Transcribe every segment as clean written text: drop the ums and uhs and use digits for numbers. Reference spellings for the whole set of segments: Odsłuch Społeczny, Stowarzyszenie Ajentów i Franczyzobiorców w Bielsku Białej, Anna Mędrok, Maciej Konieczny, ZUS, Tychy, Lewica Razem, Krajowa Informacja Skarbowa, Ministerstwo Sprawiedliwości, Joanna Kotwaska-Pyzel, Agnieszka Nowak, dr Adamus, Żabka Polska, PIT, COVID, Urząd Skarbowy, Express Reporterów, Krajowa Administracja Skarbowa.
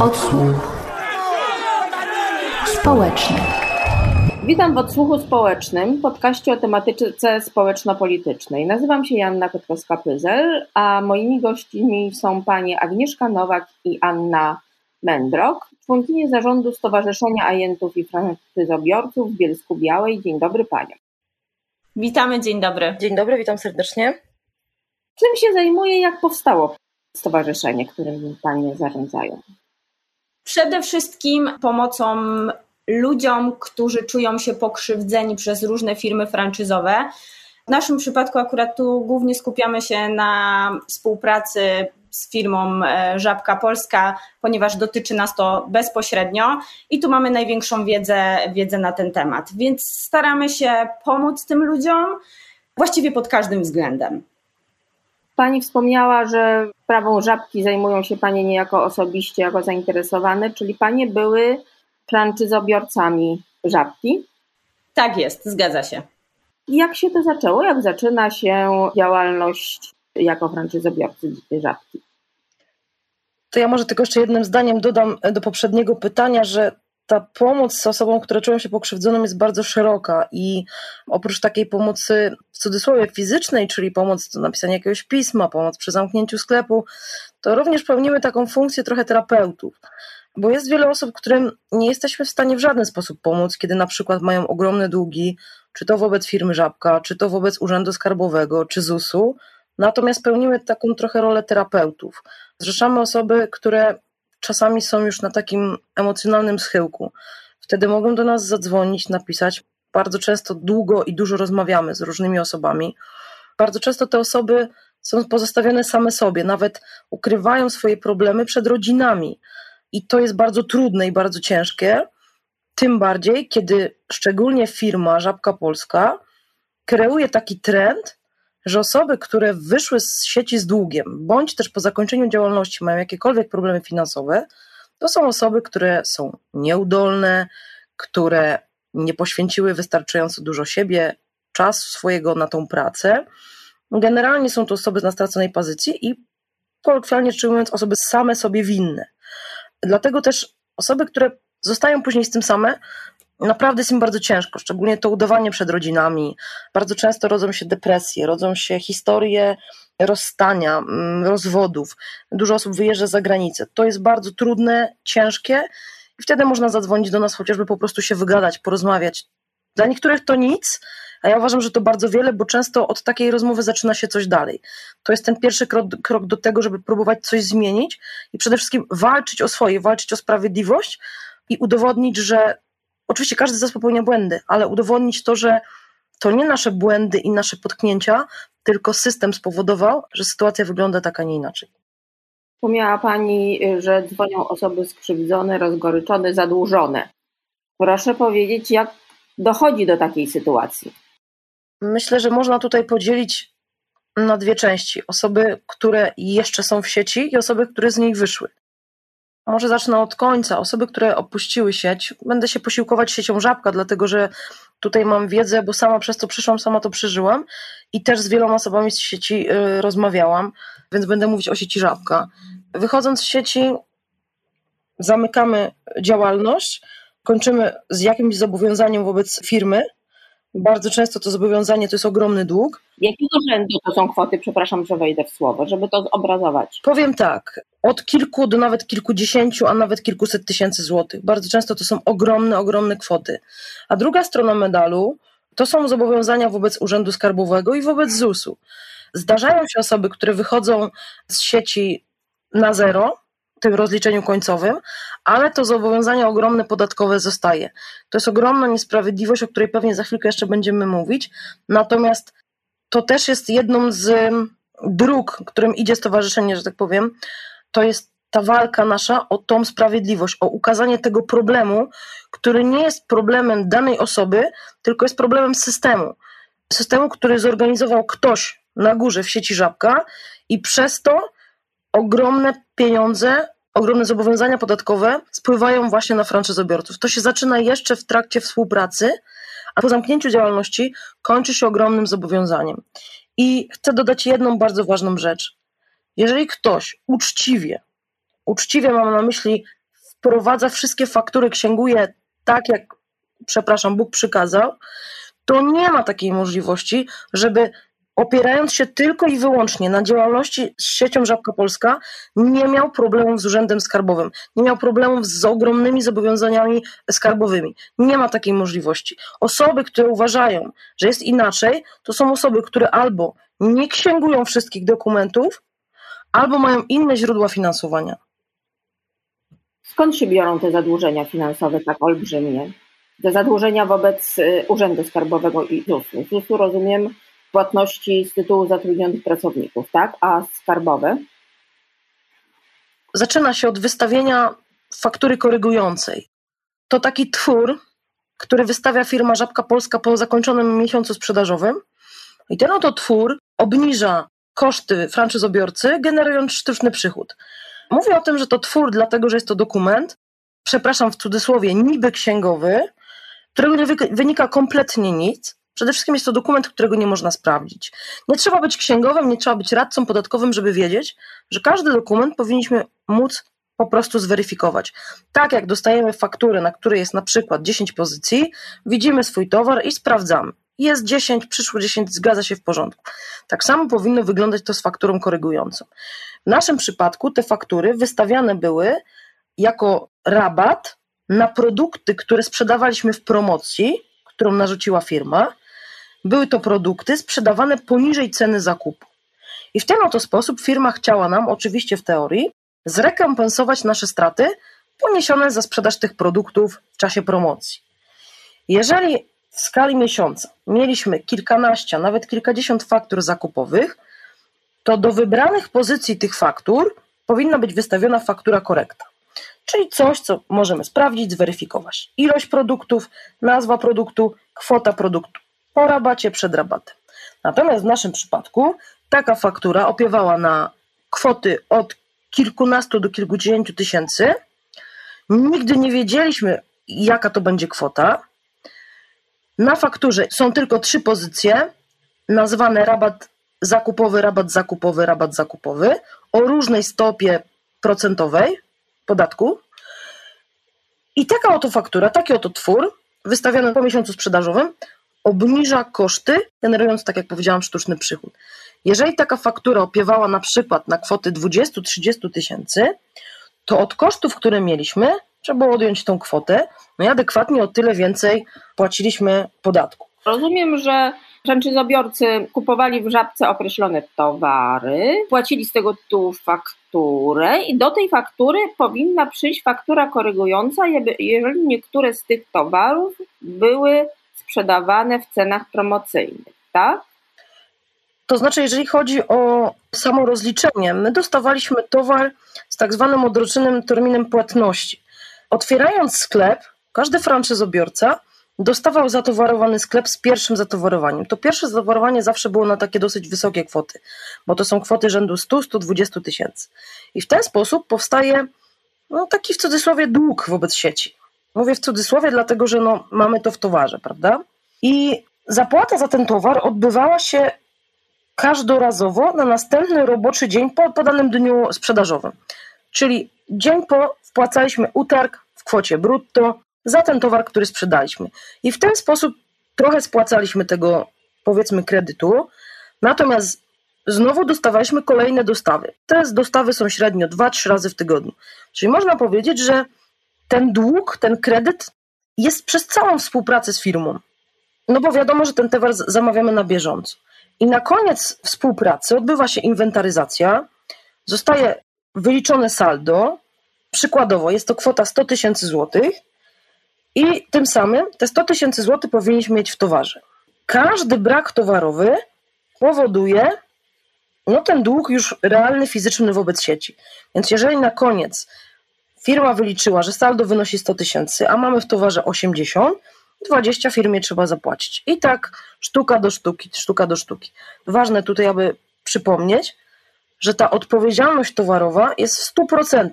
Odsłuch społeczny. Witam w Odsłuchu Społecznym, podcaście o tematyce społeczno-politycznej. Nazywam się Joanna Kotwaska-Pyzel, a moimi gośćmi są panie Agnieszka Nowak i Anna Mędrok, członkinie zarządu Stowarzyszenia Ajentów i Franczyzobiorców w Bielsku Białej. Dzień dobry paniom. Witamy, dzień dobry. Dzień dobry, witam serdecznie. Czym się zajmuje, jak powstało stowarzyszenie, którym panie zarządzają? Przede wszystkim pomocą ludziom, którzy czują się pokrzywdzeni przez różne firmy franczyzowe. W naszym przypadku akurat tu głównie skupiamy się na współpracy z firmą Żabka Polska, ponieważ dotyczy nas to bezpośrednio i tu mamy największą wiedzę na ten temat. Więc staramy się pomóc tym ludziom właściwie pod każdym względem. Pani wspomniała, że sprawą Żabki zajmują się panie niejako osobiście, jako zainteresowane, czyli panie były franczyzobiorcami Żabki? Tak jest, zgadza się. Jak się to zaczęło? Jak zaczyna się działalność jako franczyzobiorcy Żabki? To ja może tylko jeszcze jednym zdaniem dodam do poprzedniego pytania, że ta pomoc osobom, które czują się pokrzywdzonym, jest bardzo szeroka i oprócz takiej pomocy w cudzysłowie fizycznej, czyli pomoc do napisania jakiegoś pisma, pomoc przy zamknięciu sklepu, to również pełnimy taką funkcję trochę terapeutów, bo jest wiele osób, którym nie jesteśmy w stanie w żaden sposób pomóc, kiedy na przykład mają ogromne długi, czy to wobec firmy Żabka, czy to wobec Urzędu Skarbowego, czy ZUS-u, natomiast pełnimy taką trochę rolę terapeutów. Zrzeszamy osoby, które czasami są już na takim emocjonalnym schyłku. Wtedy mogą do nas zadzwonić, napisać. Bardzo często długo i dużo rozmawiamy z różnymi osobami. Bardzo często te osoby są pozostawione same sobie, nawet ukrywają swoje problemy przed rodzinami. I to jest bardzo trudne i bardzo ciężkie, tym bardziej, kiedy szczególnie firma Żabka Polska kreuje taki trend, że osoby, które wyszły z sieci z długiem, bądź też po zakończeniu działalności mają jakiekolwiek problemy finansowe, to są osoby, które są nieudolne, które nie poświęciły wystarczająco dużo siebie, czasu swojego na tą pracę. Generalnie są to osoby na straconej pozycji i kolokwialnie rzecz ujmując, osoby same sobie winne. Dlatego też osoby, które zostają później z tym same, naprawdę jest im bardzo ciężko, szczególnie to udawanie przed rodzinami. Bardzo często rodzą się depresje, rodzą się historie rozstania, rozwodów. Dużo osób wyjeżdża za granicę. To jest bardzo trudne, ciężkie i wtedy można zadzwonić do nas, chociażby po prostu się wygadać, porozmawiać. Dla niektórych to nic, a ja uważam, że to bardzo wiele, bo często od takiej rozmowy zaczyna się coś dalej. To jest ten pierwszy krok do tego, żeby próbować coś zmienić i przede wszystkim walczyć o swoje, walczyć o sprawiedliwość i udowodnić, że oczywiście każdy z nas popełnia błędy, ale udowodnić to, że to nie nasze błędy i nasze potknięcia, tylko system spowodował, że sytuacja wygląda tak, a nie inaczej. Wspomniała pani, że dzwonią osoby skrzywdzone, rozgoryczone, zadłużone. Proszę powiedzieć, jak dochodzi do takiej sytuacji? Myślę, że można tutaj podzielić na dwie części. Osoby, które jeszcze są w sieci i osoby, które z niej wyszły. Może zacznę od końca. Osoby, które opuściły sieć. Będę się posiłkować siecią Żabka, dlatego że tutaj mam wiedzę, bo sama przez to przyszłam, sama to przeżyłam i też z wieloma osobami z sieci rozmawiałam, więc będę mówić o sieci Żabka. Wychodząc z sieci zamykamy działalność, kończymy z jakimś zobowiązaniem wobec firmy. Bardzo często to zobowiązanie to jest ogromny dług. Jakiego rzędu to są kwoty, przepraszam, że wejdę w słowo, żeby to zobrazować? Powiem tak, od kilku do nawet kilkudziesięciu, a nawet kilkuset tysięcy złotych. Bardzo często to są ogromne kwoty. A druga strona medalu to są zobowiązania wobec Urzędu Skarbowego i wobec ZUS-u. Zdarzają się osoby, które wychodzą z sieci na zero, w tym rozliczeniu końcowym, ale to zobowiązanie ogromne podatkowe zostaje. To jest ogromna niesprawiedliwość, o której pewnie za chwilkę jeszcze będziemy mówić, natomiast to też jest jedną z dróg, którym idzie stowarzyszenie, że tak powiem, to jest ta walka nasza o tą sprawiedliwość, o ukazanie tego problemu, który nie jest problemem danej osoby, tylko jest problemem systemu. Systemu, który zorganizował ktoś na górze w sieci Żabka i przez to ogromne pieniądze, ogromne zobowiązania podatkowe spływają właśnie na franczyzobiorców. To się zaczyna jeszcze w trakcie współpracy, a po zamknięciu działalności kończy się ogromnym zobowiązaniem. I chcę dodać jedną bardzo ważną rzecz. Jeżeli ktoś uczciwie, mam na myśli wprowadza wszystkie faktury, księguje tak, jak, przepraszam, Bóg przykazał, to nie ma takiej możliwości, żeby opierając się tylko i wyłącznie na działalności z siecią Żabka Polska, nie miał problemów z Urzędem Skarbowym, nie miał problemów z ogromnymi zobowiązaniami skarbowymi. Nie ma takiej możliwości. Osoby, które uważają, że jest inaczej, to są osoby, które albo nie księgują wszystkich dokumentów, albo mają inne źródła finansowania. Skąd się biorą te zadłużenia finansowe tak olbrzymie? Te zadłużenia wobec Urzędu Skarbowego i ZUS-u. ZUS-u, rozumiem, płatności z tytułu zatrudnionych pracowników, tak? A skarbowe? Zaczyna się od wystawienia faktury korygującej. To taki twór, który wystawia firma Żabka Polska po zakończonym miesiącu sprzedażowym. I ten oto twór obniża koszty franczyzobiorcy, generując sztuczny przychód. Mówię o tym, że to twór, dlatego że jest to dokument, przepraszam w cudzysłowie, niby księgowy, którego nie wynika kompletnie nic. Przede wszystkim jest to dokument, którego nie można sprawdzić. Nie trzeba być księgowym, nie trzeba być radcą podatkowym, żeby wiedzieć, że każdy dokument powinniśmy móc po prostu zweryfikować. Tak jak dostajemy fakturę, na której jest na przykład 10 pozycji, widzimy swój towar i sprawdzamy. Jest 10, przyszło 10, zgadza się, w porządku. Tak samo powinno wyglądać to z fakturą korygującą. W naszym przypadku te faktury wystawiane były jako rabat na produkty, które sprzedawaliśmy w promocji, którą narzuciła firma. Były to produkty sprzedawane poniżej ceny zakupu. I w ten oto sposób firma chciała nam, oczywiście w teorii, zrekompensować nasze straty poniesione za sprzedaż tych produktów w czasie promocji. Jeżeli w skali miesiąca mieliśmy kilkanaście, nawet kilkadziesiąt faktur zakupowych, to do wybranych pozycji tych faktur powinna być wystawiona faktura korekta. Czyli coś, co możemy sprawdzić, zweryfikować. Ilość produktów, nazwa produktu, kwota produktu. Po rabacie, przed rabatem. Natomiast w naszym przypadku taka faktura opiewała na kwoty od kilkunastu do kilkudziesięciu tysięcy. Nigdy nie wiedzieliśmy, jaka to będzie kwota. Na fakturze są tylko 3 pozycje nazwane rabat zakupowy, rabat zakupowy, rabat zakupowy o różnej stopie procentowej podatku. I taka oto faktura, taki oto twór wystawiony po miesiącu sprzedażowym obniża koszty, generując, tak jak powiedziałam, sztuczny przychód. Jeżeli taka faktura opiewała na przykład na kwoty 20-30 tysięcy, to od kosztów, które mieliśmy, trzeba było odjąć tą kwotę, no i adekwatnie o tyle więcej płaciliśmy podatku. Rozumiem, że franczyzobiorcy kupowali w Żabce określone towary, płacili z tego tytułu fakturę i do tej faktury powinna przyjść faktura korygująca, jeżeli niektóre z tych towarów były sprzedawane w cenach promocyjnych, tak? To znaczy, jeżeli chodzi o samo rozliczenie, my dostawaliśmy towar z tak zwanym odroczonym terminem płatności. Otwierając sklep, każdy franczyzobiorca dostawał zatowarowany sklep z pierwszym zatowarowaniem. To pierwsze zatowarowanie zawsze było na takie dosyć wysokie kwoty, bo to są kwoty rzędu 100-120 tysięcy. I w ten sposób powstaje taki w cudzysłowie dług wobec sieci. Mówię w cudzysłowie, dlatego że mamy to w towarze, prawda? I zapłata za ten towar odbywała się każdorazowo na następny roboczy dzień po podanym dniu sprzedażowym. Czyli dzień po wpłacaliśmy utarg w kwocie brutto za ten towar, który sprzedaliśmy. I w ten sposób trochę spłacaliśmy tego, powiedzmy, kredytu, natomiast znowu dostawaliśmy kolejne dostawy. Te dostawy są średnio 2-3 razy w tygodniu. Czyli można powiedzieć, że ten dług, ten kredyt jest przez całą współpracę z firmą. No bo wiadomo, że ten towar zamawiamy na bieżąco. I na koniec współpracy odbywa się inwentaryzacja, zostaje wyliczone saldo, przykładowo jest to kwota 100 tysięcy złotych i tym samym te 100 tysięcy złotych powinniśmy mieć w towarze. Każdy brak towarowy powoduje ten dług już realny, fizyczny wobec sieci. Więc jeżeli na koniec firma wyliczyła, że saldo wynosi 100 tysięcy, a mamy w towarze 80, 20 firmie trzeba zapłacić. I tak sztuka do sztuki, sztuka do sztuki. Ważne tutaj, aby przypomnieć, że ta odpowiedzialność towarowa jest w 100%,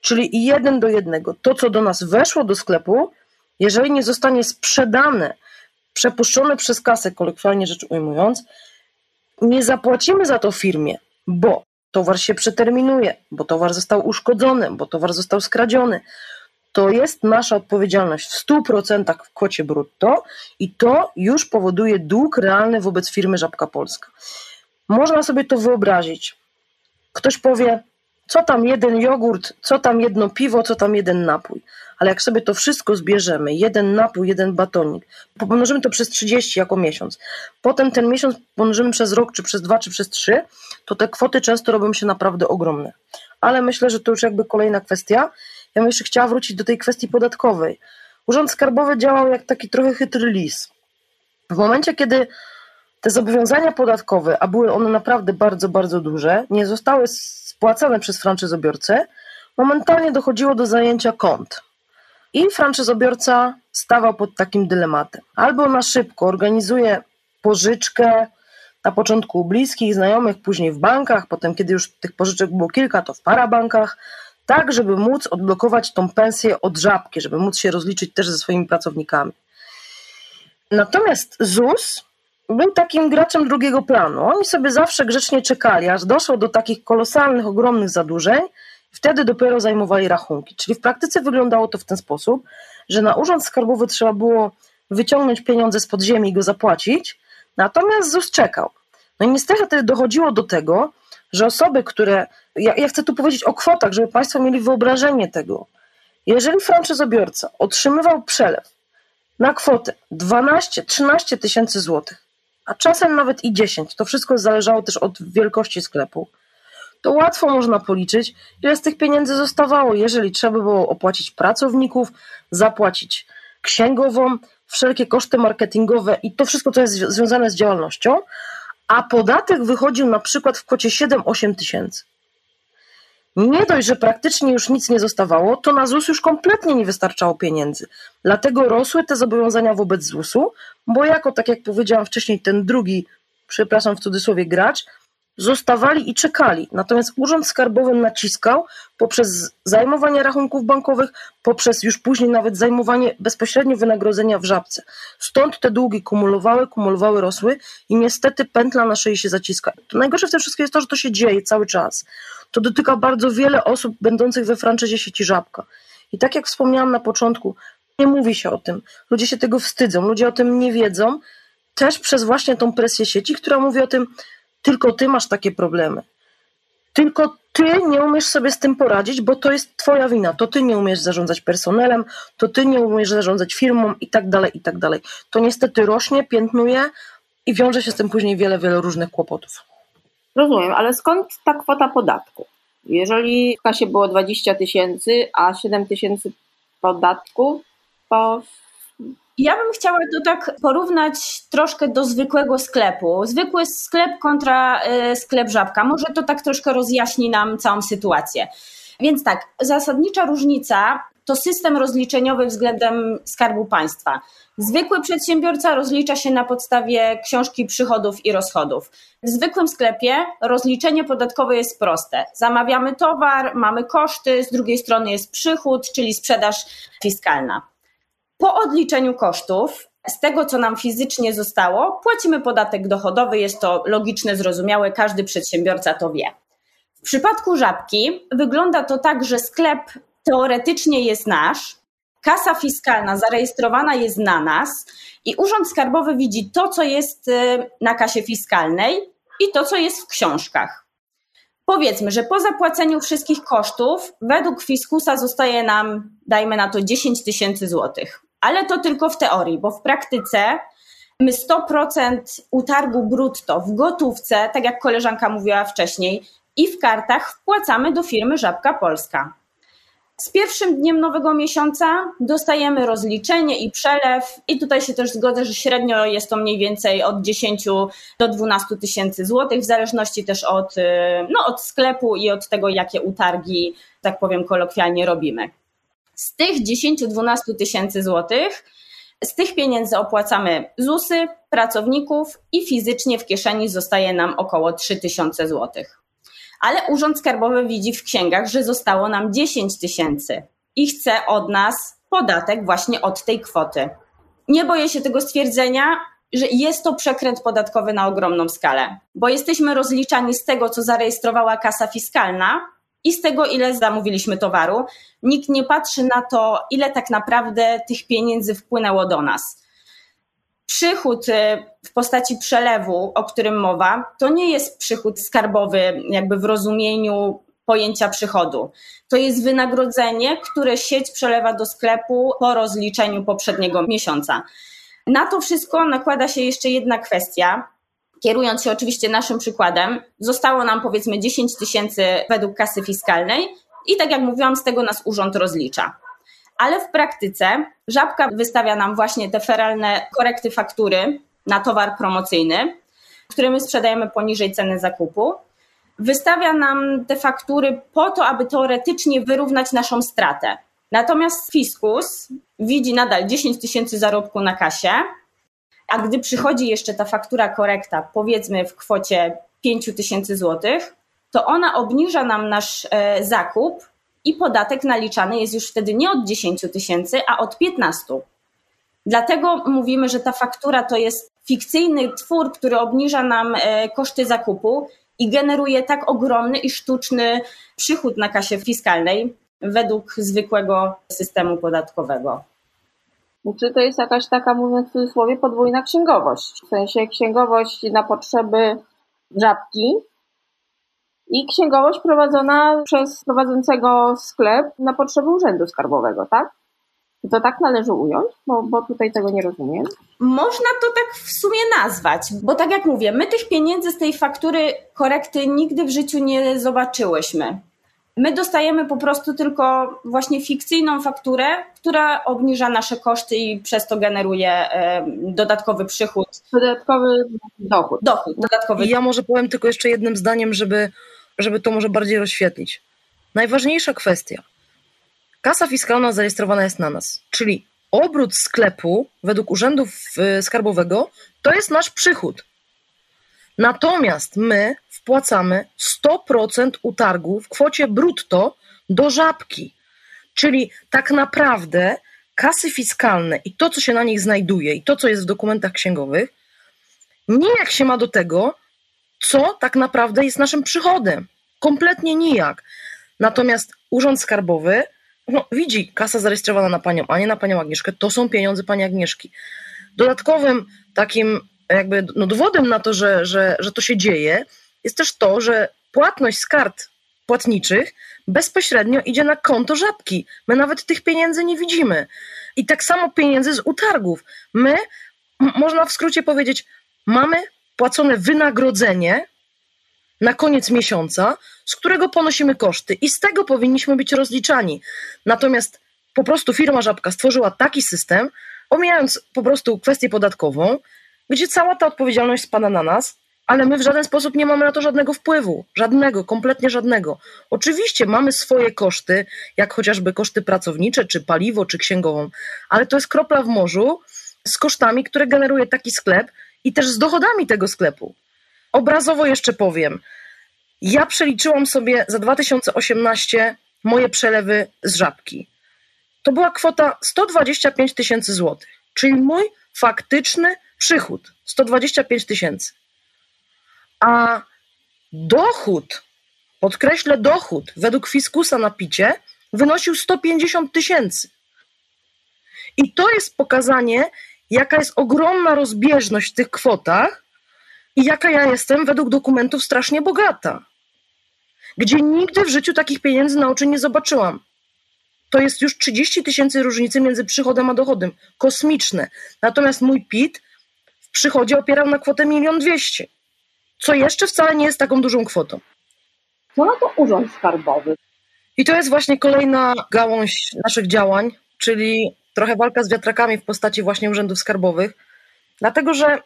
czyli 1:1. To, co do nas weszło do sklepu, jeżeli nie zostanie sprzedane, przepuszczone przez kasę, kolokwialnie rzecz ujmując, nie zapłacimy za to firmie, bo towar się przeterminuje, bo towar został uszkodzony, bo towar został skradziony. To jest nasza odpowiedzialność w 100% w kwocie brutto i to już powoduje dług realny wobec firmy Żabka Polska. Można sobie to wyobrazić. Ktoś powie, co tam jeden jogurt, co tam jedno piwo, co tam jeden napój. Ale jak sobie to wszystko zbierzemy, jeden napój, jeden batonik, pomnożymy to przez 30 jako miesiąc, potem ten miesiąc pomnożymy przez rok, czy przez 2, czy przez 3, to te kwoty często robią się naprawdę ogromne. Ale myślę, że to już jakby kolejna kwestia. Ja bym jeszcze chciała wrócić do tej kwestii podatkowej. Urząd Skarbowy działał jak taki trochę chytry lis. W momencie, kiedy te zobowiązania podatkowe, a były one naprawdę bardzo, bardzo duże, nie zostały spłacane przez franczyzobiorcę, momentalnie dochodziło do zajęcia kont. I franczyzobiorca stawał pod takim dylematem. Albo na szybko organizuje pożyczkę, na początku u bliskich, znajomych, później w bankach, potem kiedy już tych pożyczek było kilka, to w parabankach, tak żeby móc odblokować tą pensję od Żabki, żeby móc się rozliczyć też ze swoimi pracownikami. Natomiast ZUS był takim graczem drugiego planu. Oni sobie zawsze grzecznie czekali, aż doszło do takich kolosalnych, ogromnych zadłużeń, wtedy dopiero zajmowali rachunki. Czyli w praktyce wyglądało to w ten sposób, że na Urząd Skarbowy trzeba było wyciągnąć pieniądze spod ziemi i go zapłacić, natomiast ZUS czekał. No i niestety dochodziło do tego, że osoby, które... Ja chcę tu powiedzieć o kwotach, żeby Państwo mieli wyobrażenie tego. Jeżeli franczyzobiorca otrzymywał przelew na kwotę 12-13 tysięcy złotych, a czasem nawet i 10, to wszystko zależało też od wielkości sklepu, to łatwo można policzyć, ile z tych pieniędzy zostawało, jeżeli trzeba było opłacić pracowników, zapłacić księgową, wszelkie koszty marketingowe i to wszystko, co jest związane z działalnością, a podatek wychodził na przykład w kwocie 7-8 tysięcy. Nie dość, że praktycznie już nic nie zostawało, to na ZUS już kompletnie nie wystarczało pieniędzy. Dlatego rosły te zobowiązania wobec ZUS-u, bo jako, tak jak powiedziałam wcześniej, ten drugi, przepraszam w cudzysłowie, gracz, zostawali i czekali. Natomiast Urząd Skarbowy naciskał poprzez zajmowanie rachunków bankowych, poprzez już później nawet zajmowanie bezpośrednio wynagrodzenia w Żabce. Stąd te długi kumulowały, rosły i niestety pętla na szyi się zaciska. To najgorsze w tym wszystkim jest to, że to się dzieje cały czas. To dotyka bardzo wiele osób będących we franczyzie sieci Żabka. I tak jak wspomniałam na początku, nie mówi się o tym. Ludzie się tego wstydzą, ludzie o tym nie wiedzą. Też przez właśnie tą presję sieci, która mówi o tym, tylko ty masz takie problemy. Tylko ty nie umiesz sobie z tym poradzić, bo to jest twoja wina. To ty nie umiesz zarządzać personelem, to ty nie umiesz zarządzać firmą i tak dalej, i tak dalej. To niestety rośnie, piętnuje i wiąże się z tym później wiele, wiele różnych kłopotów. Rozumiem, ale skąd ta kwota podatku? Jeżeli w kasie było 20 tysięcy, a 7 tysięcy podatku, to... Ja bym chciała to tak porównać troszkę do zwykłego sklepu. Zwykły sklep kontra sklep Żabka. Może to tak troszkę rozjaśni nam całą sytuację. Więc tak, zasadnicza różnica to system rozliczeniowy względem Skarbu Państwa. Zwykły przedsiębiorca rozlicza się na podstawie książki przychodów i rozchodów. W zwykłym sklepie rozliczenie podatkowe jest proste. Zamawiamy towar, mamy koszty, z drugiej strony jest przychód, czyli sprzedaż fiskalna. Po odliczeniu kosztów, z tego co nam fizycznie zostało, płacimy podatek dochodowy, jest to logiczne, zrozumiałe, każdy przedsiębiorca to wie. W przypadku Żabki wygląda to tak, że sklep teoretycznie jest nasz, kasa fiskalna zarejestrowana jest na nas i Urząd Skarbowy widzi to, co jest na kasie fiskalnej i to, co jest w książkach. Powiedzmy, że po zapłaceniu wszystkich kosztów według fiskusa zostaje nam, dajmy na to, 10 tysięcy złotych. Ale to tylko w teorii, bo w praktyce my 100% utargu brutto w gotówce, tak jak koleżanka mówiła wcześniej, i w kartach wpłacamy do firmy Żabka Polska. Z pierwszym dniem nowego miesiąca dostajemy rozliczenie i przelew i tutaj się też zgodzę, że średnio jest to mniej więcej od 10 do 12 tysięcy złotych, w zależności też od sklepu i od tego, jakie utargi, tak powiem kolokwialnie, robimy. Z tych 10-12 tysięcy złotych, z tych pieniędzy opłacamy ZUS-y, pracowników i fizycznie w kieszeni zostaje nam około 3 tysiące złotych. Ale Urząd Skarbowy widzi w księgach, że zostało nam 10 tysięcy i chce od nas podatek właśnie od tej kwoty. Nie boję się tego stwierdzenia, że jest to przekręt podatkowy na ogromną skalę, bo jesteśmy rozliczani z tego, co zarejestrowała kasa fiskalna i z tego, ile zamówiliśmy towaru. Nikt nie patrzy na to, ile tak naprawdę tych pieniędzy wpłynęło do nas. Przychód w postaci przelewu, o którym mowa, to nie jest przychód skarbowy jakby w rozumieniu pojęcia przychodu. To jest wynagrodzenie, które sieć przelewa do sklepu po rozliczeniu poprzedniego miesiąca. Na to wszystko nakłada się jeszcze jedna kwestia. Kierując się oczywiście naszym przykładem, zostało nam powiedzmy 10 tysięcy według kasy fiskalnej i tak jak mówiłam, z tego nas urząd rozlicza. Ale w praktyce Żabka wystawia nam właśnie te feralne korekty faktury na towar promocyjny, który my sprzedajemy poniżej ceny zakupu. Wystawia nam te faktury po to, aby teoretycznie wyrównać naszą stratę. Natomiast fiskus widzi nadal 10 tysięcy zarobku na kasie, a gdy przychodzi jeszcze ta faktura korekta, powiedzmy w kwocie 5 tysięcy złotych, to ona obniża nam nasz zakup i podatek naliczany jest już wtedy nie od 10 tysięcy, a od 15. Dlatego mówimy, że ta faktura to jest fikcyjny twór, który obniża nam koszty zakupu i generuje tak ogromny i sztuczny przychód na kasie fiskalnej według zwykłego systemu podatkowego. Czy to jest jakaś taka, mówiąc w cudzysłowie, podwójna księgowość? W sensie księgowość na potrzeby Żabki i księgowość prowadzona przez prowadzącego sklep na potrzeby Urzędu Skarbowego, tak? Czy to tak należy ująć? Bo tutaj tego nie rozumiem. Można to tak w sumie nazwać, bo tak jak mówię, my tych pieniędzy z tej faktury korekty nigdy w życiu nie zobaczyłyśmy. My dostajemy po prostu tylko właśnie fikcyjną fakturę, która obniża nasze koszty i przez to generuje dodatkowy przychód. Dodatkowy dochód. Ja może powiem tylko jeszcze jednym zdaniem, żeby to może bardziej rozświetlić. Najważniejsza kwestia. Kasa fiskalna zarejestrowana jest na nas, czyli obrót sklepu według Urzędu Skarbowego to jest nasz przychód. Natomiast my wpłacamy 100% utargu w kwocie brutto do Żabki. Czyli tak naprawdę kasy fiskalne i to, co się na nich znajduje i to, co jest w dokumentach księgowych, nijak się ma do tego, co tak naprawdę jest naszym przychodem. Kompletnie nijak. Natomiast Urząd Skarbowy widzi, kasa zarejestrowana na panią, a nie na panią Agnieszkę, to są pieniądze pani Agnieszki. Dodatkowym takim jakby dowodem na to, że to się dzieje, jest też to, że płatność z kart płatniczych bezpośrednio idzie na konto Żabki. My nawet tych pieniędzy nie widzimy. I tak samo pieniędzy z utargów. My, można w skrócie powiedzieć, mamy płacone wynagrodzenie na koniec miesiąca, z którego ponosimy koszty i z tego powinniśmy być rozliczani. Natomiast po prostu firma Żabka stworzyła taki system, omijając po prostu kwestię podatkową, gdzie cała ta odpowiedzialność spada na nas, ale my w żaden sposób nie mamy na to żadnego wpływu. Żadnego, kompletnie żadnego. Oczywiście mamy swoje koszty, jak chociażby koszty pracownicze, czy paliwo, czy księgową, ale to jest kropla w morzu z kosztami, które generuje taki sklep i też z dochodami tego sklepu. Obrazowo jeszcze powiem. Ja przeliczyłam sobie za 2018 moje przelewy z Żabki. To była kwota 125 tysięcy złotych, czyli mój faktyczny przychód 125 tysięcy, a dochód, podkreślę dochód, według fiskusa na picie wynosił 150 tysięcy. I to jest pokazanie, jaka jest ogromna rozbieżność w tych kwotach i jaka ja jestem według dokumentów strasznie bogata, gdzie nigdy w życiu takich pieniędzy na oczy nie zobaczyłam. To jest już 30 tysięcy różnicy między przychodem a dochodem. Kosmiczne. Natomiast mój PIT w przychodzie opierał na kwotę 1 200 000, co jeszcze wcale nie jest taką dużą kwotą. Co na to Urząd Skarbowy? I to jest właśnie kolejna gałąź naszych działań, czyli trochę walka z wiatrakami w postaci właśnie urzędów skarbowych. Dlatego, że,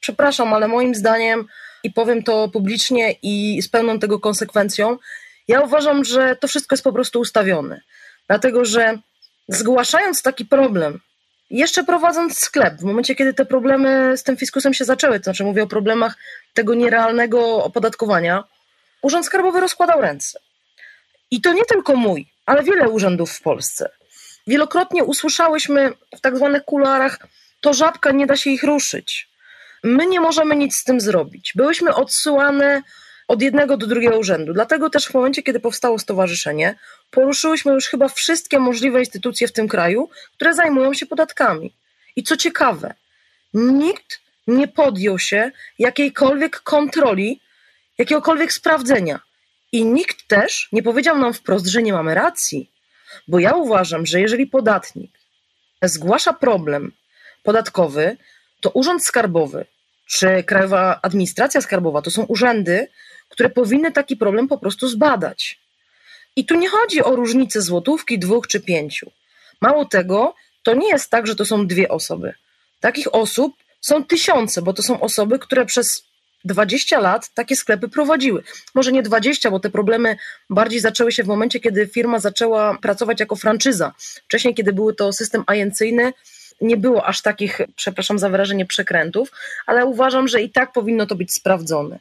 przepraszam, ale moim zdaniem, i powiem to publicznie i z pełną tego konsekwencją, ja uważam, że to wszystko jest po prostu ustawione. Dlatego, że zgłaszając taki problem, jeszcze prowadząc sklep, w momencie, kiedy te problemy z tym fiskusem się zaczęły, to znaczy mówię o problemach tego nierealnego opodatkowania, Urząd Skarbowy rozkładał ręce. I to nie tylko mój, ale wiele urzędów w Polsce. Wielokrotnie usłyszałyśmy w tak zwanych kuluarach, to Żabka, nie da się ich ruszyć. My nie możemy nic z tym zrobić. Byłyśmy odsyłane od jednego do drugiego urzędu. Dlatego też w momencie, kiedy powstało stowarzyszenie, poruszyłyśmy już chyba wszystkie możliwe instytucje w tym kraju, które zajmują się podatkami. I co ciekawe, nikt nie podjął się jakiejkolwiek kontroli, jakiegokolwiek sprawdzenia. I nikt też nie powiedział nam wprost, że nie mamy racji. Bo ja uważam, że jeżeli podatnik zgłasza problem podatkowy, to Urząd Skarbowy czy Krajowa Administracja Skarbowa to są urzędy, które powinny taki problem po prostu zbadać. I tu nie chodzi o różnicę złotówki, 2 czy 5. Mało tego, to nie jest tak, że to są 2 osoby. Takich osób są tysiące, bo to są osoby, które przez 20 lat takie sklepy prowadziły. Może nie 20, bo te problemy bardziej zaczęły się w momencie, kiedy firma zaczęła pracować jako franczyza. Wcześniej, kiedy był to system ajencyjny, nie było aż takich, przepraszam za wyrażenie, przekrętów, ale uważam, że i tak powinno to być sprawdzone.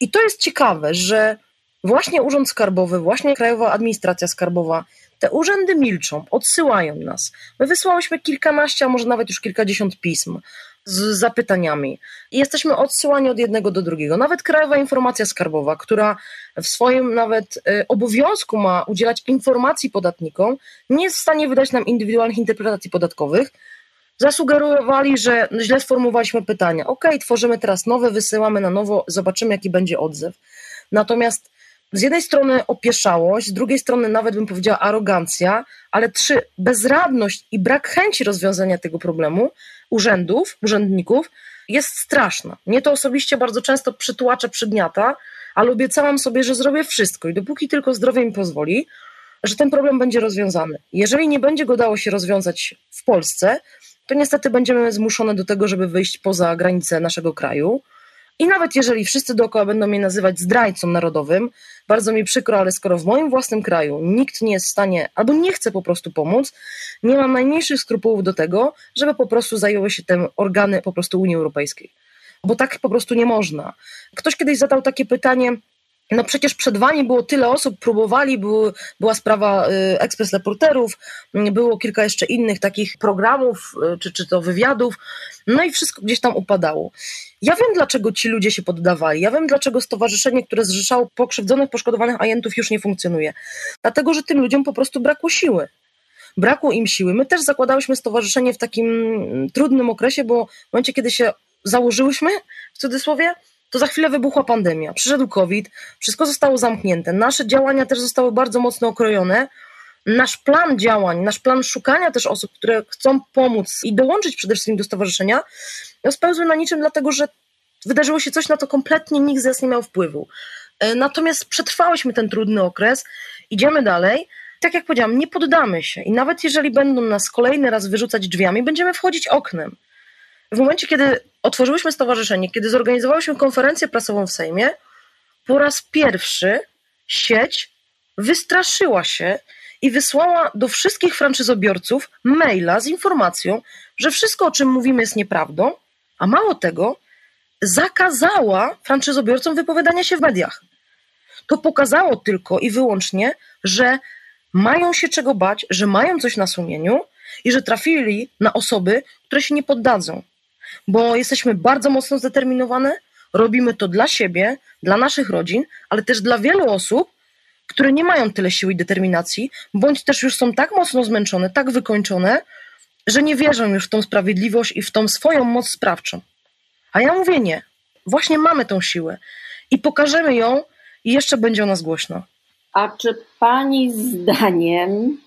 I to jest ciekawe, że właśnie Urząd Skarbowy, właśnie Krajowa Administracja Skarbowa, te urzędy milczą, odsyłają nas. My wysłałyśmy kilkanaście, a może nawet już kilkadziesiąt pism z zapytaniami. I jesteśmy odsyłani od jednego do drugiego. Nawet Krajowa Informacja Skarbowa, która w swoim nawet obowiązku ma udzielać informacji podatnikom, nie jest w stanie wydać nam indywidualnych interpretacji podatkowych. Zasugerowali, że źle sformułowaliśmy pytania. Okej, tworzymy teraz nowe, wysyłamy na nowo, zobaczymy, jaki będzie odzew. Natomiast z jednej strony opieszałość, z drugiej strony nawet bym powiedziała arogancja, ale 3, bezradność i brak chęci rozwiązania tego problemu urzędów, urzędników jest straszna. Mnie to osobiście bardzo często przytłacza, przygniata, ale obiecałam sobie, że zrobię wszystko i dopóki tylko zdrowie mi pozwoli, że ten problem będzie rozwiązany. Jeżeli nie będzie go dało się rozwiązać w Polsce, to niestety będziemy zmuszone do tego, żeby wyjść poza granice naszego kraju. I nawet jeżeli wszyscy dookoła będą mnie nazywać zdrajcą narodowym, bardzo mi przykro, ale skoro w moim własnym kraju nikt nie jest w stanie albo nie chce po prostu pomóc, nie mam najmniejszych skrupułów do tego, żeby po prostu zajęły się tym organy po prostu Unii Europejskiej. Bo tak po prostu nie można. Ktoś kiedyś zadał takie pytanie, no przecież przed wami było tyle osób, próbowali, była sprawa Express Reporterów, było kilka jeszcze innych takich programów, czy to wywiadów, no i wszystko gdzieś tam upadało. Ja wiem, dlaczego ci ludzie się poddawali, ja wiem, dlaczego stowarzyszenie, które zrzeszało pokrzywdzonych, poszkodowanych ajentów już nie funkcjonuje. Dlatego, że tym ludziom po prostu brakło siły. Brakło im siły. My też zakładałyśmy stowarzyszenie w takim trudnym okresie, bo w momencie, kiedy się założyłyśmy, w cudzysłowie, to za chwilę wybuchła pandemia, przyszedł COVID, wszystko zostało zamknięte, nasze działania też zostały bardzo mocno okrojone, nasz plan działań, nasz plan szukania też osób, które chcą pomóc i dołączyć przede wszystkim do stowarzyszenia, spełzły na niczym, dlatego że wydarzyło się coś, na to kompletnie nikt z nas nie miał wpływu. Natomiast przetrwałyśmy ten trudny okres, idziemy dalej. Tak jak powiedziałam, nie poddamy się i nawet jeżeli będą nas kolejny raz wyrzucać drzwiami, będziemy wchodzić oknem. W momencie, kiedy otworzyłyśmy stowarzyszenie, kiedy zorganizowałyśmy konferencję prasową w Sejmie, po raz pierwszy sieć wystraszyła się i wysłała do wszystkich franczyzobiorców maila z informacją, że wszystko, o czym mówimy, jest nieprawdą, a mało tego, zakazała franczyzobiorcom wypowiadania się w mediach. To pokazało tylko i wyłącznie, że mają się czego bać, że mają coś na sumieniu i że trafili na osoby, które się nie poddadzą. Bo jesteśmy bardzo mocno zdeterminowane, robimy to dla siebie, dla naszych rodzin, ale też dla wielu osób, które nie mają tyle siły i determinacji, bądź też już są tak mocno zmęczone, tak wykończone, że nie wierzą już w tą sprawiedliwość i w tą swoją moc sprawczą. A ja mówię nie, właśnie mamy tą siłę i pokażemy ją i jeszcze będzie o nas głośno. A czy pani zdaniem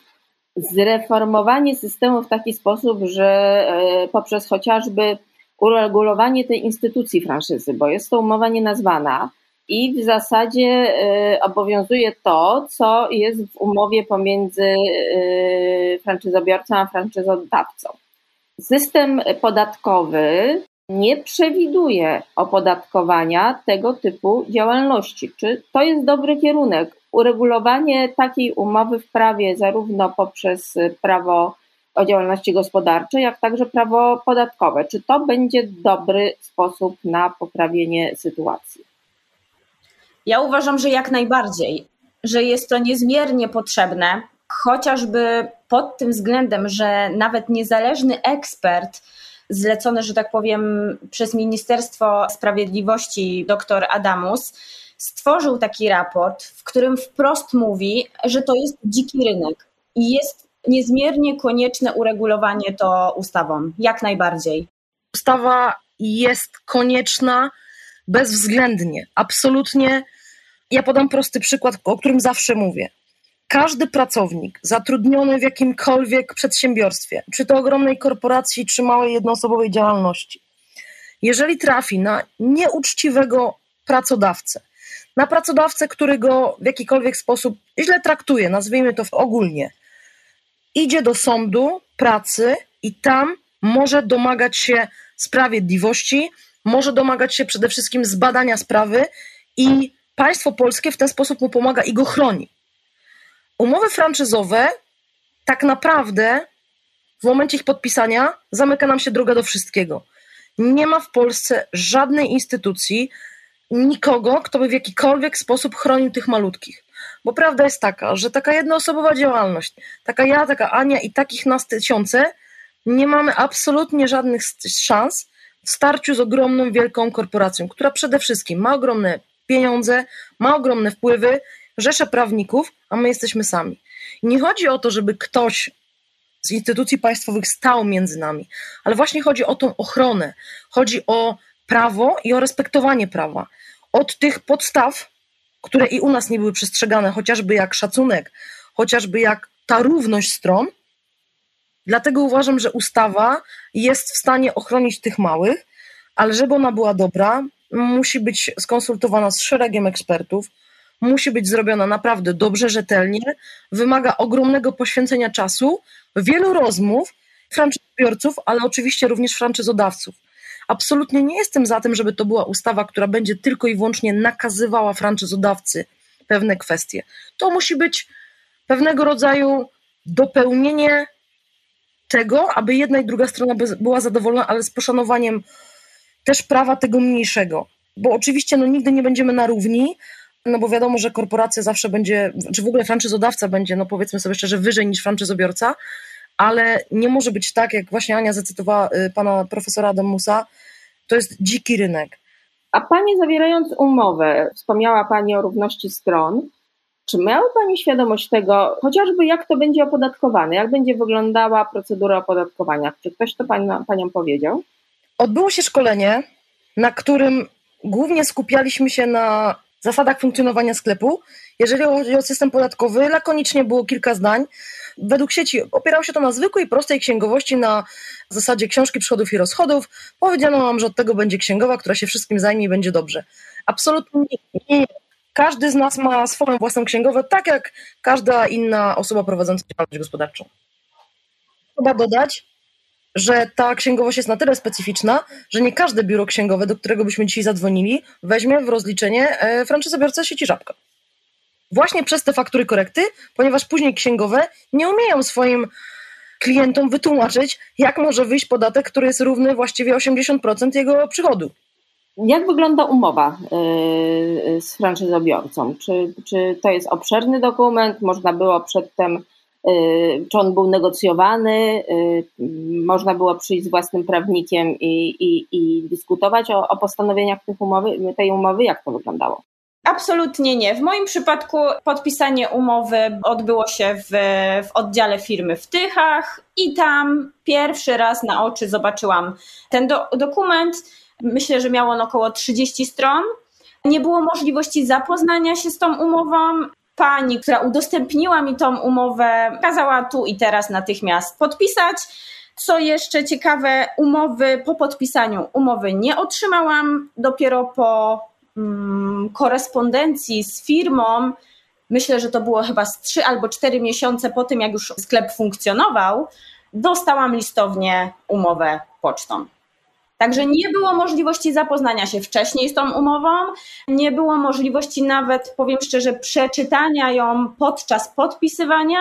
zreformowanie systemu w taki sposób, że poprzez chociażby uregulowanie tej instytucji franszyzy, bo jest to umowa nienazwana i w zasadzie obowiązuje to, co jest w umowie pomiędzy franczyzobiorcą a franczyzodawcą. System podatkowy nie przewiduje opodatkowania tego typu działalności. Czy to jest dobry kierunek? Uregulowanie takiej umowy w prawie zarówno poprzez prawo o działalności gospodarczej, jak także prawo podatkowe. Czy to będzie dobry sposób na poprawienie sytuacji? Ja uważam, że jak najbardziej, że jest to niezmiernie potrzebne, chociażby pod tym względem, że nawet niezależny ekspert zlecony, że tak powiem, przez Ministerstwo Sprawiedliwości dr Adamus, stworzył taki raport, w którym wprost mówi, że to jest dziki rynek i jest niezmiernie konieczne uregulowanie to ustawą, jak najbardziej. Ustawa jest konieczna bezwzględnie, absolutnie. Ja podam prosty przykład, o którym zawsze mówię. Każdy pracownik zatrudniony w jakimkolwiek przedsiębiorstwie, czy to ogromnej korporacji, czy małej jednoosobowej działalności, jeżeli trafi na nieuczciwego pracodawcę, na pracodawcę, który go w jakikolwiek sposób źle traktuje, nazwijmy to ogólnie, idzie do sądu pracy i tam może domagać się sprawiedliwości, może domagać się przede wszystkim zbadania sprawy i państwo polskie w ten sposób mu pomaga i go chroni. Umowy franczyzowe tak naprawdę w momencie ich podpisania zamyka nam się droga do wszystkiego. Nie ma w Polsce żadnej instytucji, nikogo, kto by w jakikolwiek sposób chronił tych malutkich. Bo prawda jest taka, że taka jednoosobowa działalność, taka ja, taka Ania i takich nas tysiące, nie mamy absolutnie żadnych szans w starciu z ogromną, wielką korporacją, która przede wszystkim ma ogromne pieniądze, ma ogromne wpływy, rzesze prawników, a my jesteśmy sami. I nie chodzi o to, żeby ktoś z instytucji państwowych stał między nami, ale właśnie chodzi o tą ochronę, chodzi o prawo i o respektowanie prawa. Od tych podstaw, które i u nas nie były przestrzegane, chociażby jak szacunek, chociażby jak ta równość stron, dlatego uważam, że ustawa jest w stanie ochronić tych małych, ale żeby ona była dobra, musi być skonsultowana z szeregiem ekspertów, musi być zrobiona naprawdę dobrze, rzetelnie, wymaga ogromnego poświęcenia czasu, wielu rozmów franczyzobiorców, ale oczywiście również franczyzodawców. Absolutnie nie jestem za tym, żeby to była ustawa, która będzie tylko i wyłącznie nakazywała franczyzodawcy pewne kwestie. To musi być pewnego rodzaju dopełnienie tego, aby jedna i druga strona była zadowolona, ale z poszanowaniem też prawa tego mniejszego. Bo oczywiście nigdy nie będziemy na równi, bo wiadomo, że korporacja zawsze będzie, czy w ogóle franczyzodawca będzie, powiedzmy sobie szczerze, wyżej niż franczyzobiorca, ale nie może być tak, jak właśnie Ania zacytowała pana profesora Adamusa, to jest dziki rynek. A pani, zawierając umowę, wspomniała pani o równości stron. Czy miała pani świadomość tego, chociażby jak to będzie opodatkowane, jak będzie wyglądała procedura opodatkowania? Czy ktoś to paniom powiedział? Odbyło się szkolenie, na którym głównie skupialiśmy się na zasadach funkcjonowania sklepu. Jeżeli chodzi o system podatkowy, lakonicznie było kilka zdań. Według sieci opierało się to na zwykłej, prostej księgowości na zasadzie książki przychodów i rozchodów. Powiedziano nam, że od tego będzie księgowa, która się wszystkim zajmie i będzie dobrze. Absolutnie nie. Każdy z nas ma swoją własną księgową, tak jak każda inna osoba prowadząca działalność gospodarczą. Trzeba dodać, że ta księgowość jest na tyle specyficzna, że nie każde biuro księgowe, do którego byśmy dzisiaj zadzwonili, weźmie w rozliczenie franczyzobiorcę sieci Żabka. Właśnie przez te faktury korekty, ponieważ później księgowe nie umieją swoim klientom wytłumaczyć, jak może wyjść podatek, który jest równy właściwie 80% jego przychodu. Jak wygląda umowa z franczyzobiorcą? Czy to jest obszerny dokument? Można było przedtem, czy on był negocjowany? Można było przyjść z własnym prawnikiem i dyskutować o postanowieniach tej umowy? Jak to wyglądało? Absolutnie nie. W moim przypadku podpisanie umowy odbyło się w oddziale firmy w Tychach i tam pierwszy raz na oczy zobaczyłam ten dokument. Myślę, że miało on około 30 stron. Nie było możliwości zapoznania się z tą umową. Pani, która udostępniła mi tą umowę, kazała tu i teraz natychmiast podpisać. Co jeszcze ciekawe, umowy po podpisaniu umowy nie otrzymałam. Dopiero po korespondencji z firmą, myślę, że to było chyba z 3 albo 4 miesiące po tym, jak już sklep funkcjonował, dostałam listownie umowę pocztą. Także nie było możliwości zapoznania się wcześniej z tą umową, nie było możliwości nawet, powiem szczerze, przeczytania ją podczas podpisywania.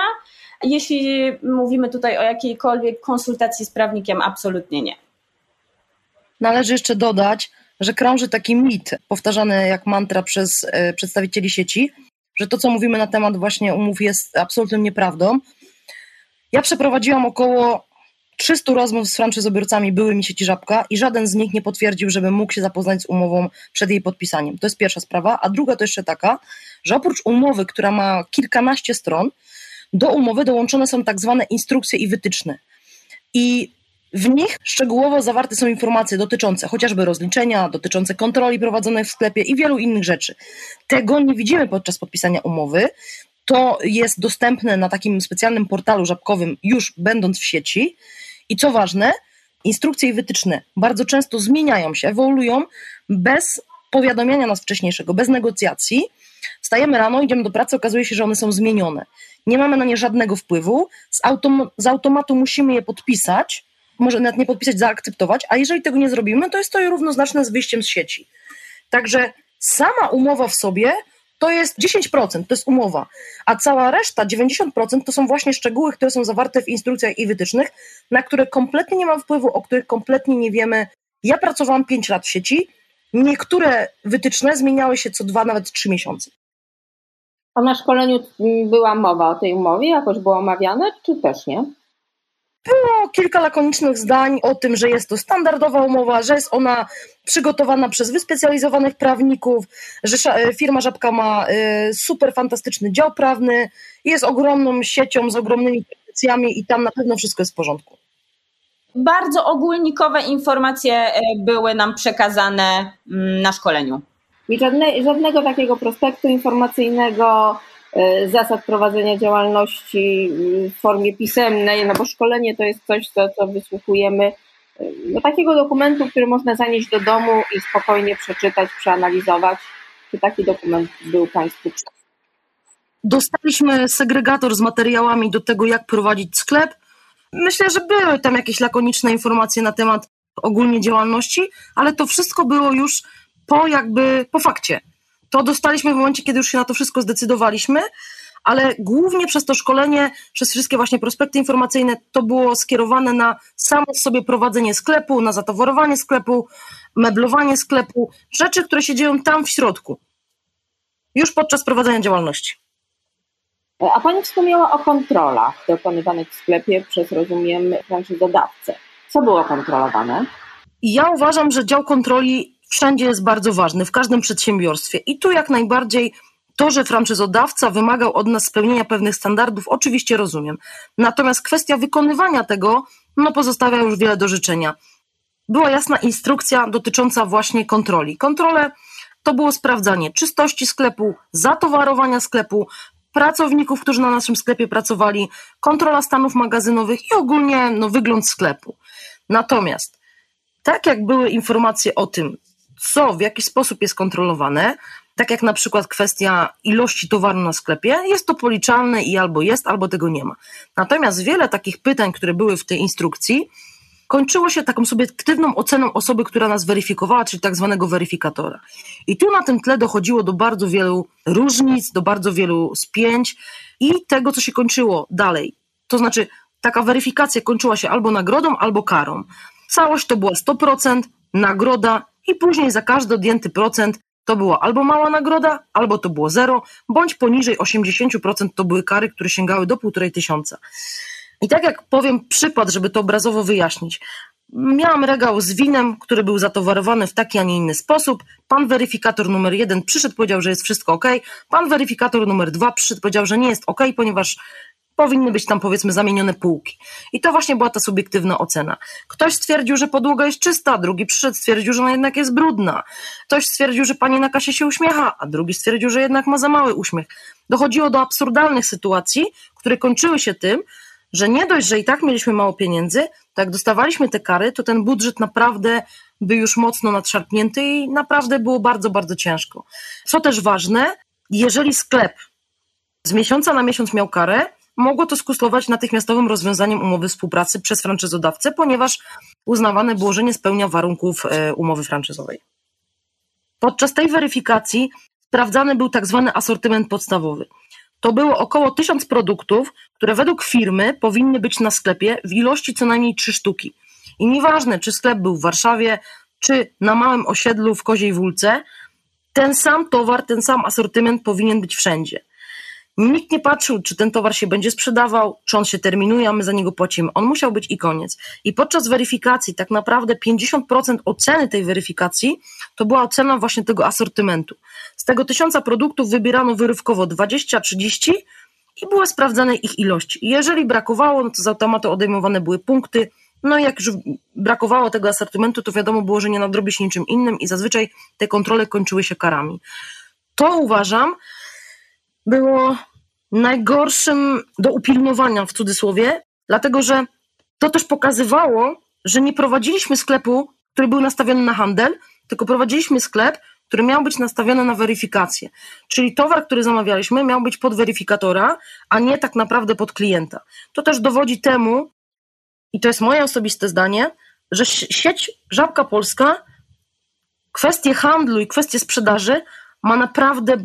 Jeśli mówimy tutaj o jakiejkolwiek konsultacji z prawnikiem, absolutnie nie. Należy jeszcze dodać, że krąży taki mit, powtarzany jak mantra przez przedstawicieli sieci, że to, co mówimy na temat właśnie umów, jest absolutną nieprawdą. Ja przeprowadziłam około 300 rozmów z franczyzobiorcami byłymi sieci Żabka i żaden z nich nie potwierdził, żeby mógł się zapoznać z umową przed jej podpisaniem. To jest pierwsza sprawa. A druga to jeszcze taka, że oprócz umowy, która ma kilkanaście stron, do umowy dołączone są tak zwane instrukcje i wytyczne. I w nich szczegółowo zawarte są informacje dotyczące chociażby rozliczenia, dotyczące kontroli prowadzonej w sklepie i wielu innych rzeczy. Tego nie widzimy podczas podpisania umowy. To jest dostępne na takim specjalnym portalu żabkowym już będąc w sieci. I co ważne, instrukcje i wytyczne bardzo często zmieniają się, ewoluują bez powiadomienia nas wcześniejszego, bez negocjacji. Wstajemy rano, idziemy do pracy, okazuje się, że one są zmienione. Nie mamy na nie żadnego wpływu. Z automatu musimy je podpisać, może nawet nie podpisać, zaakceptować, a jeżeli tego nie zrobimy, to jest to równoznaczne z wyjściem z sieci. Także sama umowa w sobie to jest 10%, to jest umowa, a cała reszta, 90%, to są właśnie szczegóły, które są zawarte w instrukcjach i wytycznych, na które kompletnie nie mam wpływu, o których kompletnie nie wiemy. Ja pracowałam 5 lat w sieci, niektóre wytyczne zmieniały się co 2, nawet 3 miesiące. A na szkoleniu była mowa o tej umowie, jakoś było omawiane, czy też nie? Było kilka lakonicznych zdań o tym, że jest to standardowa umowa, że jest ona przygotowana przez wyspecjalizowanych prawników, że firma Żabka ma super fantastyczny dział prawny, jest ogromną siecią z ogromnymi instytucjami i tam na pewno wszystko jest w porządku. Bardzo ogólnikowe informacje były nam przekazane na szkoleniu. I żadnego takiego prospektu informacyjnego, zasad prowadzenia działalności w formie pisemnej, no bo szkolenie to jest coś, co wysłuchujemy, no takiego dokumentu, który można zanieść do domu i spokojnie przeczytać, przeanalizować. Czy taki dokument był Państwu? Dostaliśmy segregator z materiałami do tego, jak prowadzić sklep. Myślę, że były tam jakieś lakoniczne informacje na temat ogólnie działalności, ale to wszystko było już po fakcie. To dostaliśmy w momencie, kiedy już się na to wszystko zdecydowaliśmy, ale głównie przez to szkolenie, przez wszystkie właśnie prospekty informacyjne, to było skierowane na samo sobie prowadzenie sklepu, na zatowarowanie sklepu, meblowanie sklepu, rzeczy, które się dzieją tam w środku, już podczas prowadzenia działalności. A Pani wspomniała o kontrolach dokonywanych w sklepie przez, rozumiem, franczyzodawcę. Co było kontrolowane? Ja uważam, że dział kontroli wszędzie jest bardzo ważny, w każdym przedsiębiorstwie. I tu jak najbardziej to, że franczyzodawca wymagał od nas spełnienia pewnych standardów, oczywiście rozumiem. Natomiast kwestia wykonywania tego pozostawia już wiele do życzenia. Była jasna instrukcja dotycząca właśnie kontroli. Kontrole to było sprawdzanie czystości sklepu, zatowarowania sklepu, pracowników, którzy na naszym sklepie pracowali, kontrola stanów magazynowych i ogólnie wygląd sklepu. Natomiast tak jak były informacje o tym, co w jaki sposób jest kontrolowane, tak jak na przykład kwestia ilości towaru na sklepie, jest to policzalne i albo jest, albo tego nie ma. Natomiast wiele takich pytań, które były w tej instrukcji, kończyło się taką subiektywną oceną osoby, która nas weryfikowała, czyli tak zwanego weryfikatora. I tu na tym tle dochodziło do bardzo wielu różnic, do bardzo wielu spięć i tego, co się kończyło dalej. To znaczy taka weryfikacja kończyła się albo nagrodą, albo karą. Całość to była 100%, nagroda i później za każdy odjęty procent to była albo mała nagroda, albo to było zero, bądź poniżej 80% to były kary, które sięgały do 1500. I tak jak powiem przykład, żeby to obrazowo wyjaśnić. Miałam regał z winem, który był zatowarowany w taki, a nie inny sposób. Pan weryfikator numer 1 przyszedł, powiedział, że jest wszystko ok. Pan weryfikator numer 2 przyszedł, powiedział, że nie jest ok, ponieważ powinny być tam, powiedzmy, zamienione półki. I to właśnie była ta subiektywna ocena. Ktoś stwierdził, że podłoga jest czysta, drugi przyszedł, stwierdził, że ona jednak jest brudna. Ktoś stwierdził, że pani na kasie się uśmiecha, a drugi stwierdził, że jednak ma za mały uśmiech. Dochodziło do absurdalnych sytuacji, które kończyły się tym, że nie dość, że i tak mieliśmy mało pieniędzy, to jak dostawaliśmy te kary, to ten budżet naprawdę był już mocno nadszarpnięty i naprawdę było bardzo, bardzo ciężko. Co też ważne, jeżeli sklep z miesiąca na miesiąc miał karę, mogło to skutkować natychmiastowym rozwiązaniem umowy współpracy przez franczyzodawcę, ponieważ uznawane było, że nie spełnia warunków umowy franczyzowej. Podczas tej weryfikacji sprawdzany był tak zwany asortyment podstawowy. To było około 1000 produktów, które według firmy powinny być na sklepie w ilości co najmniej 3 sztuki. I nieważne, czy sklep był w Warszawie, czy na małym osiedlu w Koziej Wólce, ten sam towar, ten sam asortyment powinien być wszędzie. Nikt nie patrzył, czy ten towar się będzie sprzedawał, czy on się terminuje, a my za niego płacimy. On musiał być i koniec. I podczas weryfikacji tak naprawdę 50% oceny tej weryfikacji to była ocena właśnie tego asortymentu. Z tego 1000 produktów wybierano wyrywkowo 20-30 i były sprawdzane ich ilości. I jeżeli brakowało, no to z automatu odejmowane były punkty. No i jak już brakowało tego asortymentu, to wiadomo było, że nie nadrobi się niczym innym i zazwyczaj te kontrole kończyły się karami. To uważam było najgorszym do upilnowania w cudzysłowie, dlatego że to też pokazywało, że nie prowadziliśmy sklepu, który był nastawiony na handel, tylko prowadziliśmy sklep, który miał być nastawiony na weryfikację. Czyli towar, który zamawialiśmy, miał być pod weryfikatora, a nie tak naprawdę pod klienta. To też dowodzi temu, i to jest moje osobiste zdanie, że sieć Żabka Polska kwestie handlu i kwestie sprzedaży ma naprawdę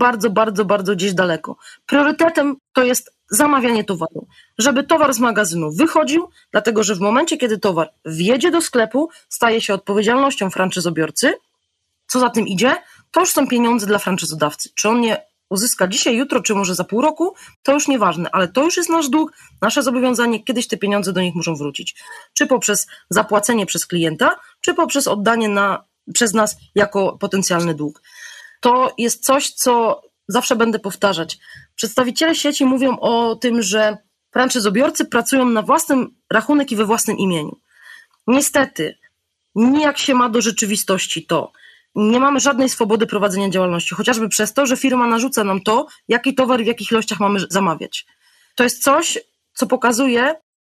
bardzo gdzieś daleko. Priorytetem to jest zamawianie towaru. Żeby towar z magazynu wychodził, dlatego że w momencie, kiedy towar wjedzie do sklepu, staje się odpowiedzialnością franczyzobiorcy. Co za tym idzie, to już są pieniądze dla franczyzodawcy. Czy on je uzyska dzisiaj, jutro, czy może za pół roku, to już nieważne, ale to już jest nasz dług, nasze zobowiązanie, kiedyś te pieniądze do nich muszą wrócić. Czy poprzez zapłacenie przez klienta, czy poprzez oddanie przez nas jako potencjalny dług. To jest coś, co zawsze będę powtarzać. Przedstawiciele sieci mówią o tym, że franczyzobiorcy pracują na własnym rachunek i we własnym imieniu. Niestety, nijak się ma do rzeczywistości to. Nie mamy żadnej swobody prowadzenia działalności, chociażby przez to, że firma narzuca nam to, jaki towar w jakich ilościach mamy zamawiać. To jest coś, co pokazuje,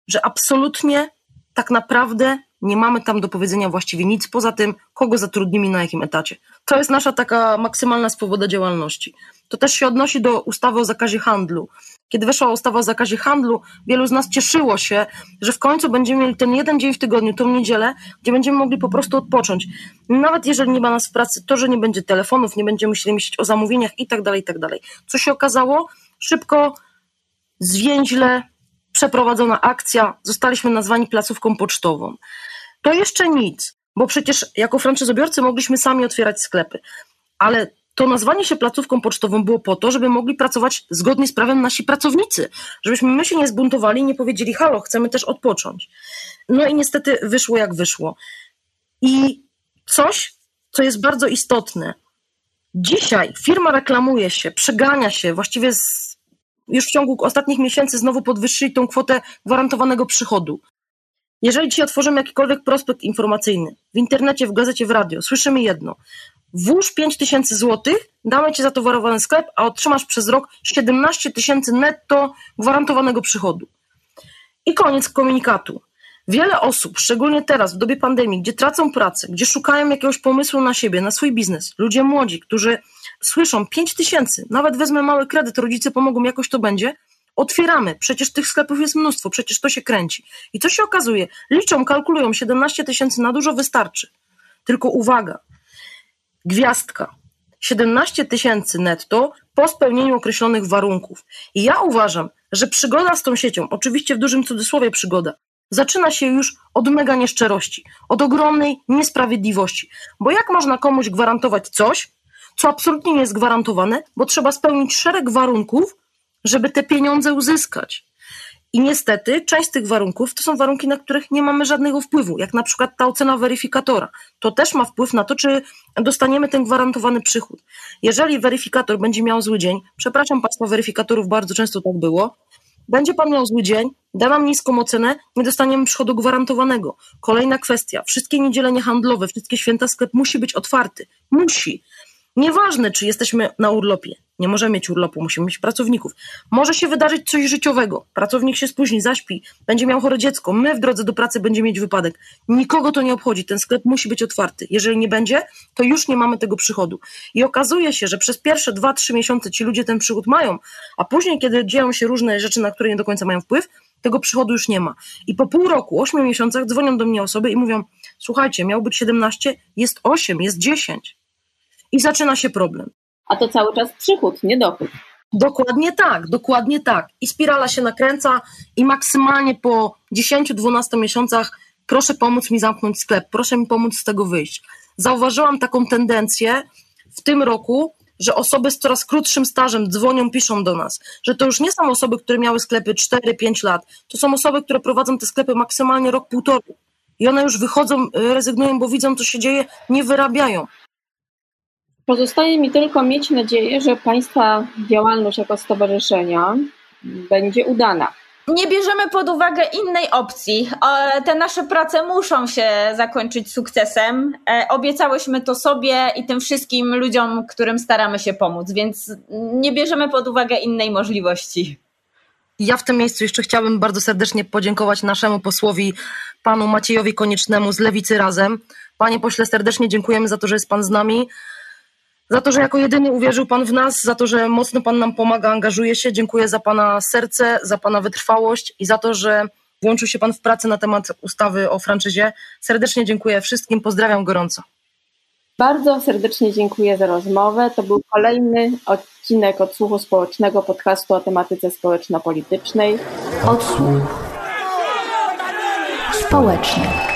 że absolutnie tak naprawdę nie mamy tam do powiedzenia właściwie nic poza tym, kogo zatrudnimy na jakim etacie. To jest nasza taka maksymalna swoboda działalności. To też się odnosi do ustawy o zakazie handlu. Kiedy weszła ustawa o zakazie handlu, wielu z nas cieszyło się, że w końcu będziemy mieli ten jeden dzień w tygodniu, tą niedzielę, gdzie będziemy mogli po prostu odpocząć. Nawet jeżeli nie ma nas w pracy, to, że nie będzie telefonów, nie będziemy musieli myśleć o zamówieniach itd., itd. Co się okazało? Szybko, zwięźle przeprowadzona akcja, zostaliśmy nazwani placówką pocztową. To jeszcze nic, bo przecież jako franczyzobiorcy mogliśmy sami otwierać sklepy, ale to nazwanie się placówką pocztową było po to, żeby mogli pracować zgodnie z prawem nasi pracownicy, żebyśmy my się nie zbuntowali i nie powiedzieli: halo, chcemy też odpocząć. No i niestety wyszło jak wyszło. I coś, co jest bardzo istotne. Dzisiaj firma reklamuje się, przegania się, właściwie już w ciągu ostatnich miesięcy znowu podwyższyli tą kwotę gwarantowanego przychodu. Jeżeli dzisiaj otworzymy jakikolwiek prospekt informacyjny, w internecie, w gazecie, w radio, słyszymy jedno: włóż 5000 zł, damy ci zatowarowany sklep, a otrzymasz przez rok 17 000 netto gwarantowanego przychodu. I koniec komunikatu. Wiele osób, szczególnie teraz w dobie pandemii, gdzie tracą pracę, gdzie szukają jakiegoś pomysłu na siebie, na swój biznes, ludzie młodzi, którzy słyszą 5000, nawet wezmę mały kredyt, rodzice pomogą, jakoś to będzie, otwieramy, przecież tych sklepów jest mnóstwo, przecież to się kręci. I co się okazuje? Liczą, kalkulują, 17 000 na dużo wystarczy. Tylko uwaga, gwiazdka, 17 000 netto po spełnieniu określonych warunków. I ja uważam, że przygoda z tą siecią, oczywiście w dużym cudzysłowie przygoda, zaczyna się już od mega nieszczerości, od ogromnej niesprawiedliwości. Bo jak można komuś gwarantować coś, co absolutnie nie jest gwarantowane, bo trzeba spełnić szereg warunków, żeby te pieniądze uzyskać. I niestety część z tych warunków to są warunki, na których nie mamy żadnego wpływu, jak na przykład ta ocena weryfikatora. To też ma wpływ na to, czy dostaniemy ten gwarantowany przychód. Jeżeli weryfikator będzie miał zły dzień, przepraszam państwa weryfikatorów, bardzo często tak było, będzie pan miał zły dzień, da nam niską ocenę, nie dostaniemy przychodu gwarantowanego. Kolejna kwestia, wszystkie niedziele niehandlowe, wszystkie święta sklep musi być otwarty. Musi. Nieważne, czy jesteśmy na urlopie. Nie możemy mieć urlopu, musimy mieć pracowników. Może się wydarzyć coś życiowego. Pracownik się spóźni, zaśpi, będzie miał chore dziecko. My w drodze do pracy będziemy mieć wypadek. Nikogo to nie obchodzi. Ten sklep musi być otwarty. Jeżeli nie będzie, to już nie mamy tego przychodu. I okazuje się, że przez pierwsze 2-3 miesiące ci ludzie ten przychód mają, a później, kiedy dzieją się różne rzeczy, na które nie do końca mają wpływ, tego przychodu już nie ma. I po pół roku, 8 miesiącach dzwonią do mnie osoby i mówią: słuchajcie, miał być 17, jest 8, jest 10. I zaczyna się problem. A to cały czas przychód, nie dochód. Dokładnie tak, dokładnie tak. I spirala się nakręca i maksymalnie po 10-12 miesiącach: proszę pomóc mi zamknąć sklep, proszę mi pomóc z tego wyjść. Zauważyłam taką tendencję w tym roku, że osoby z coraz krótszym stażem dzwonią, piszą do nas, że to już nie są osoby, które miały sklepy 4-5 lat, to są osoby, które prowadzą te sklepy maksymalnie rok, półtorej i one już wychodzą, rezygnują, bo widzą, co się dzieje, nie wyrabiają. Pozostaje mi tylko mieć nadzieję, że Państwa działalność jako stowarzyszenia będzie udana. Nie bierzemy pod uwagę innej opcji. Te nasze prace muszą się zakończyć sukcesem. Obiecałyśmy to sobie i tym wszystkim ludziom, którym staramy się pomóc, więc nie bierzemy pod uwagę innej możliwości. Ja w tym miejscu jeszcze chciałabym bardzo serdecznie podziękować naszemu posłowi, panu Maciejowi Koniecznemu z Lewicy Razem. Panie pośle, serdecznie dziękujemy za to, że jest pan z nami. Za to, że jako jedyny uwierzył Pan w nas, za to, że mocno Pan nam pomaga, angażuje się. Dziękuję za Pana serce, za Pana wytrwałość i za to, że włączył się Pan w pracę na temat ustawy o franczyzie. Serdecznie dziękuję wszystkim, pozdrawiam gorąco. Bardzo serdecznie dziękuję za rozmowę. To był kolejny odcinek Odsłuchu Społecznego, podcastu o tematyce społeczno-politycznej. Odsłuch społeczny.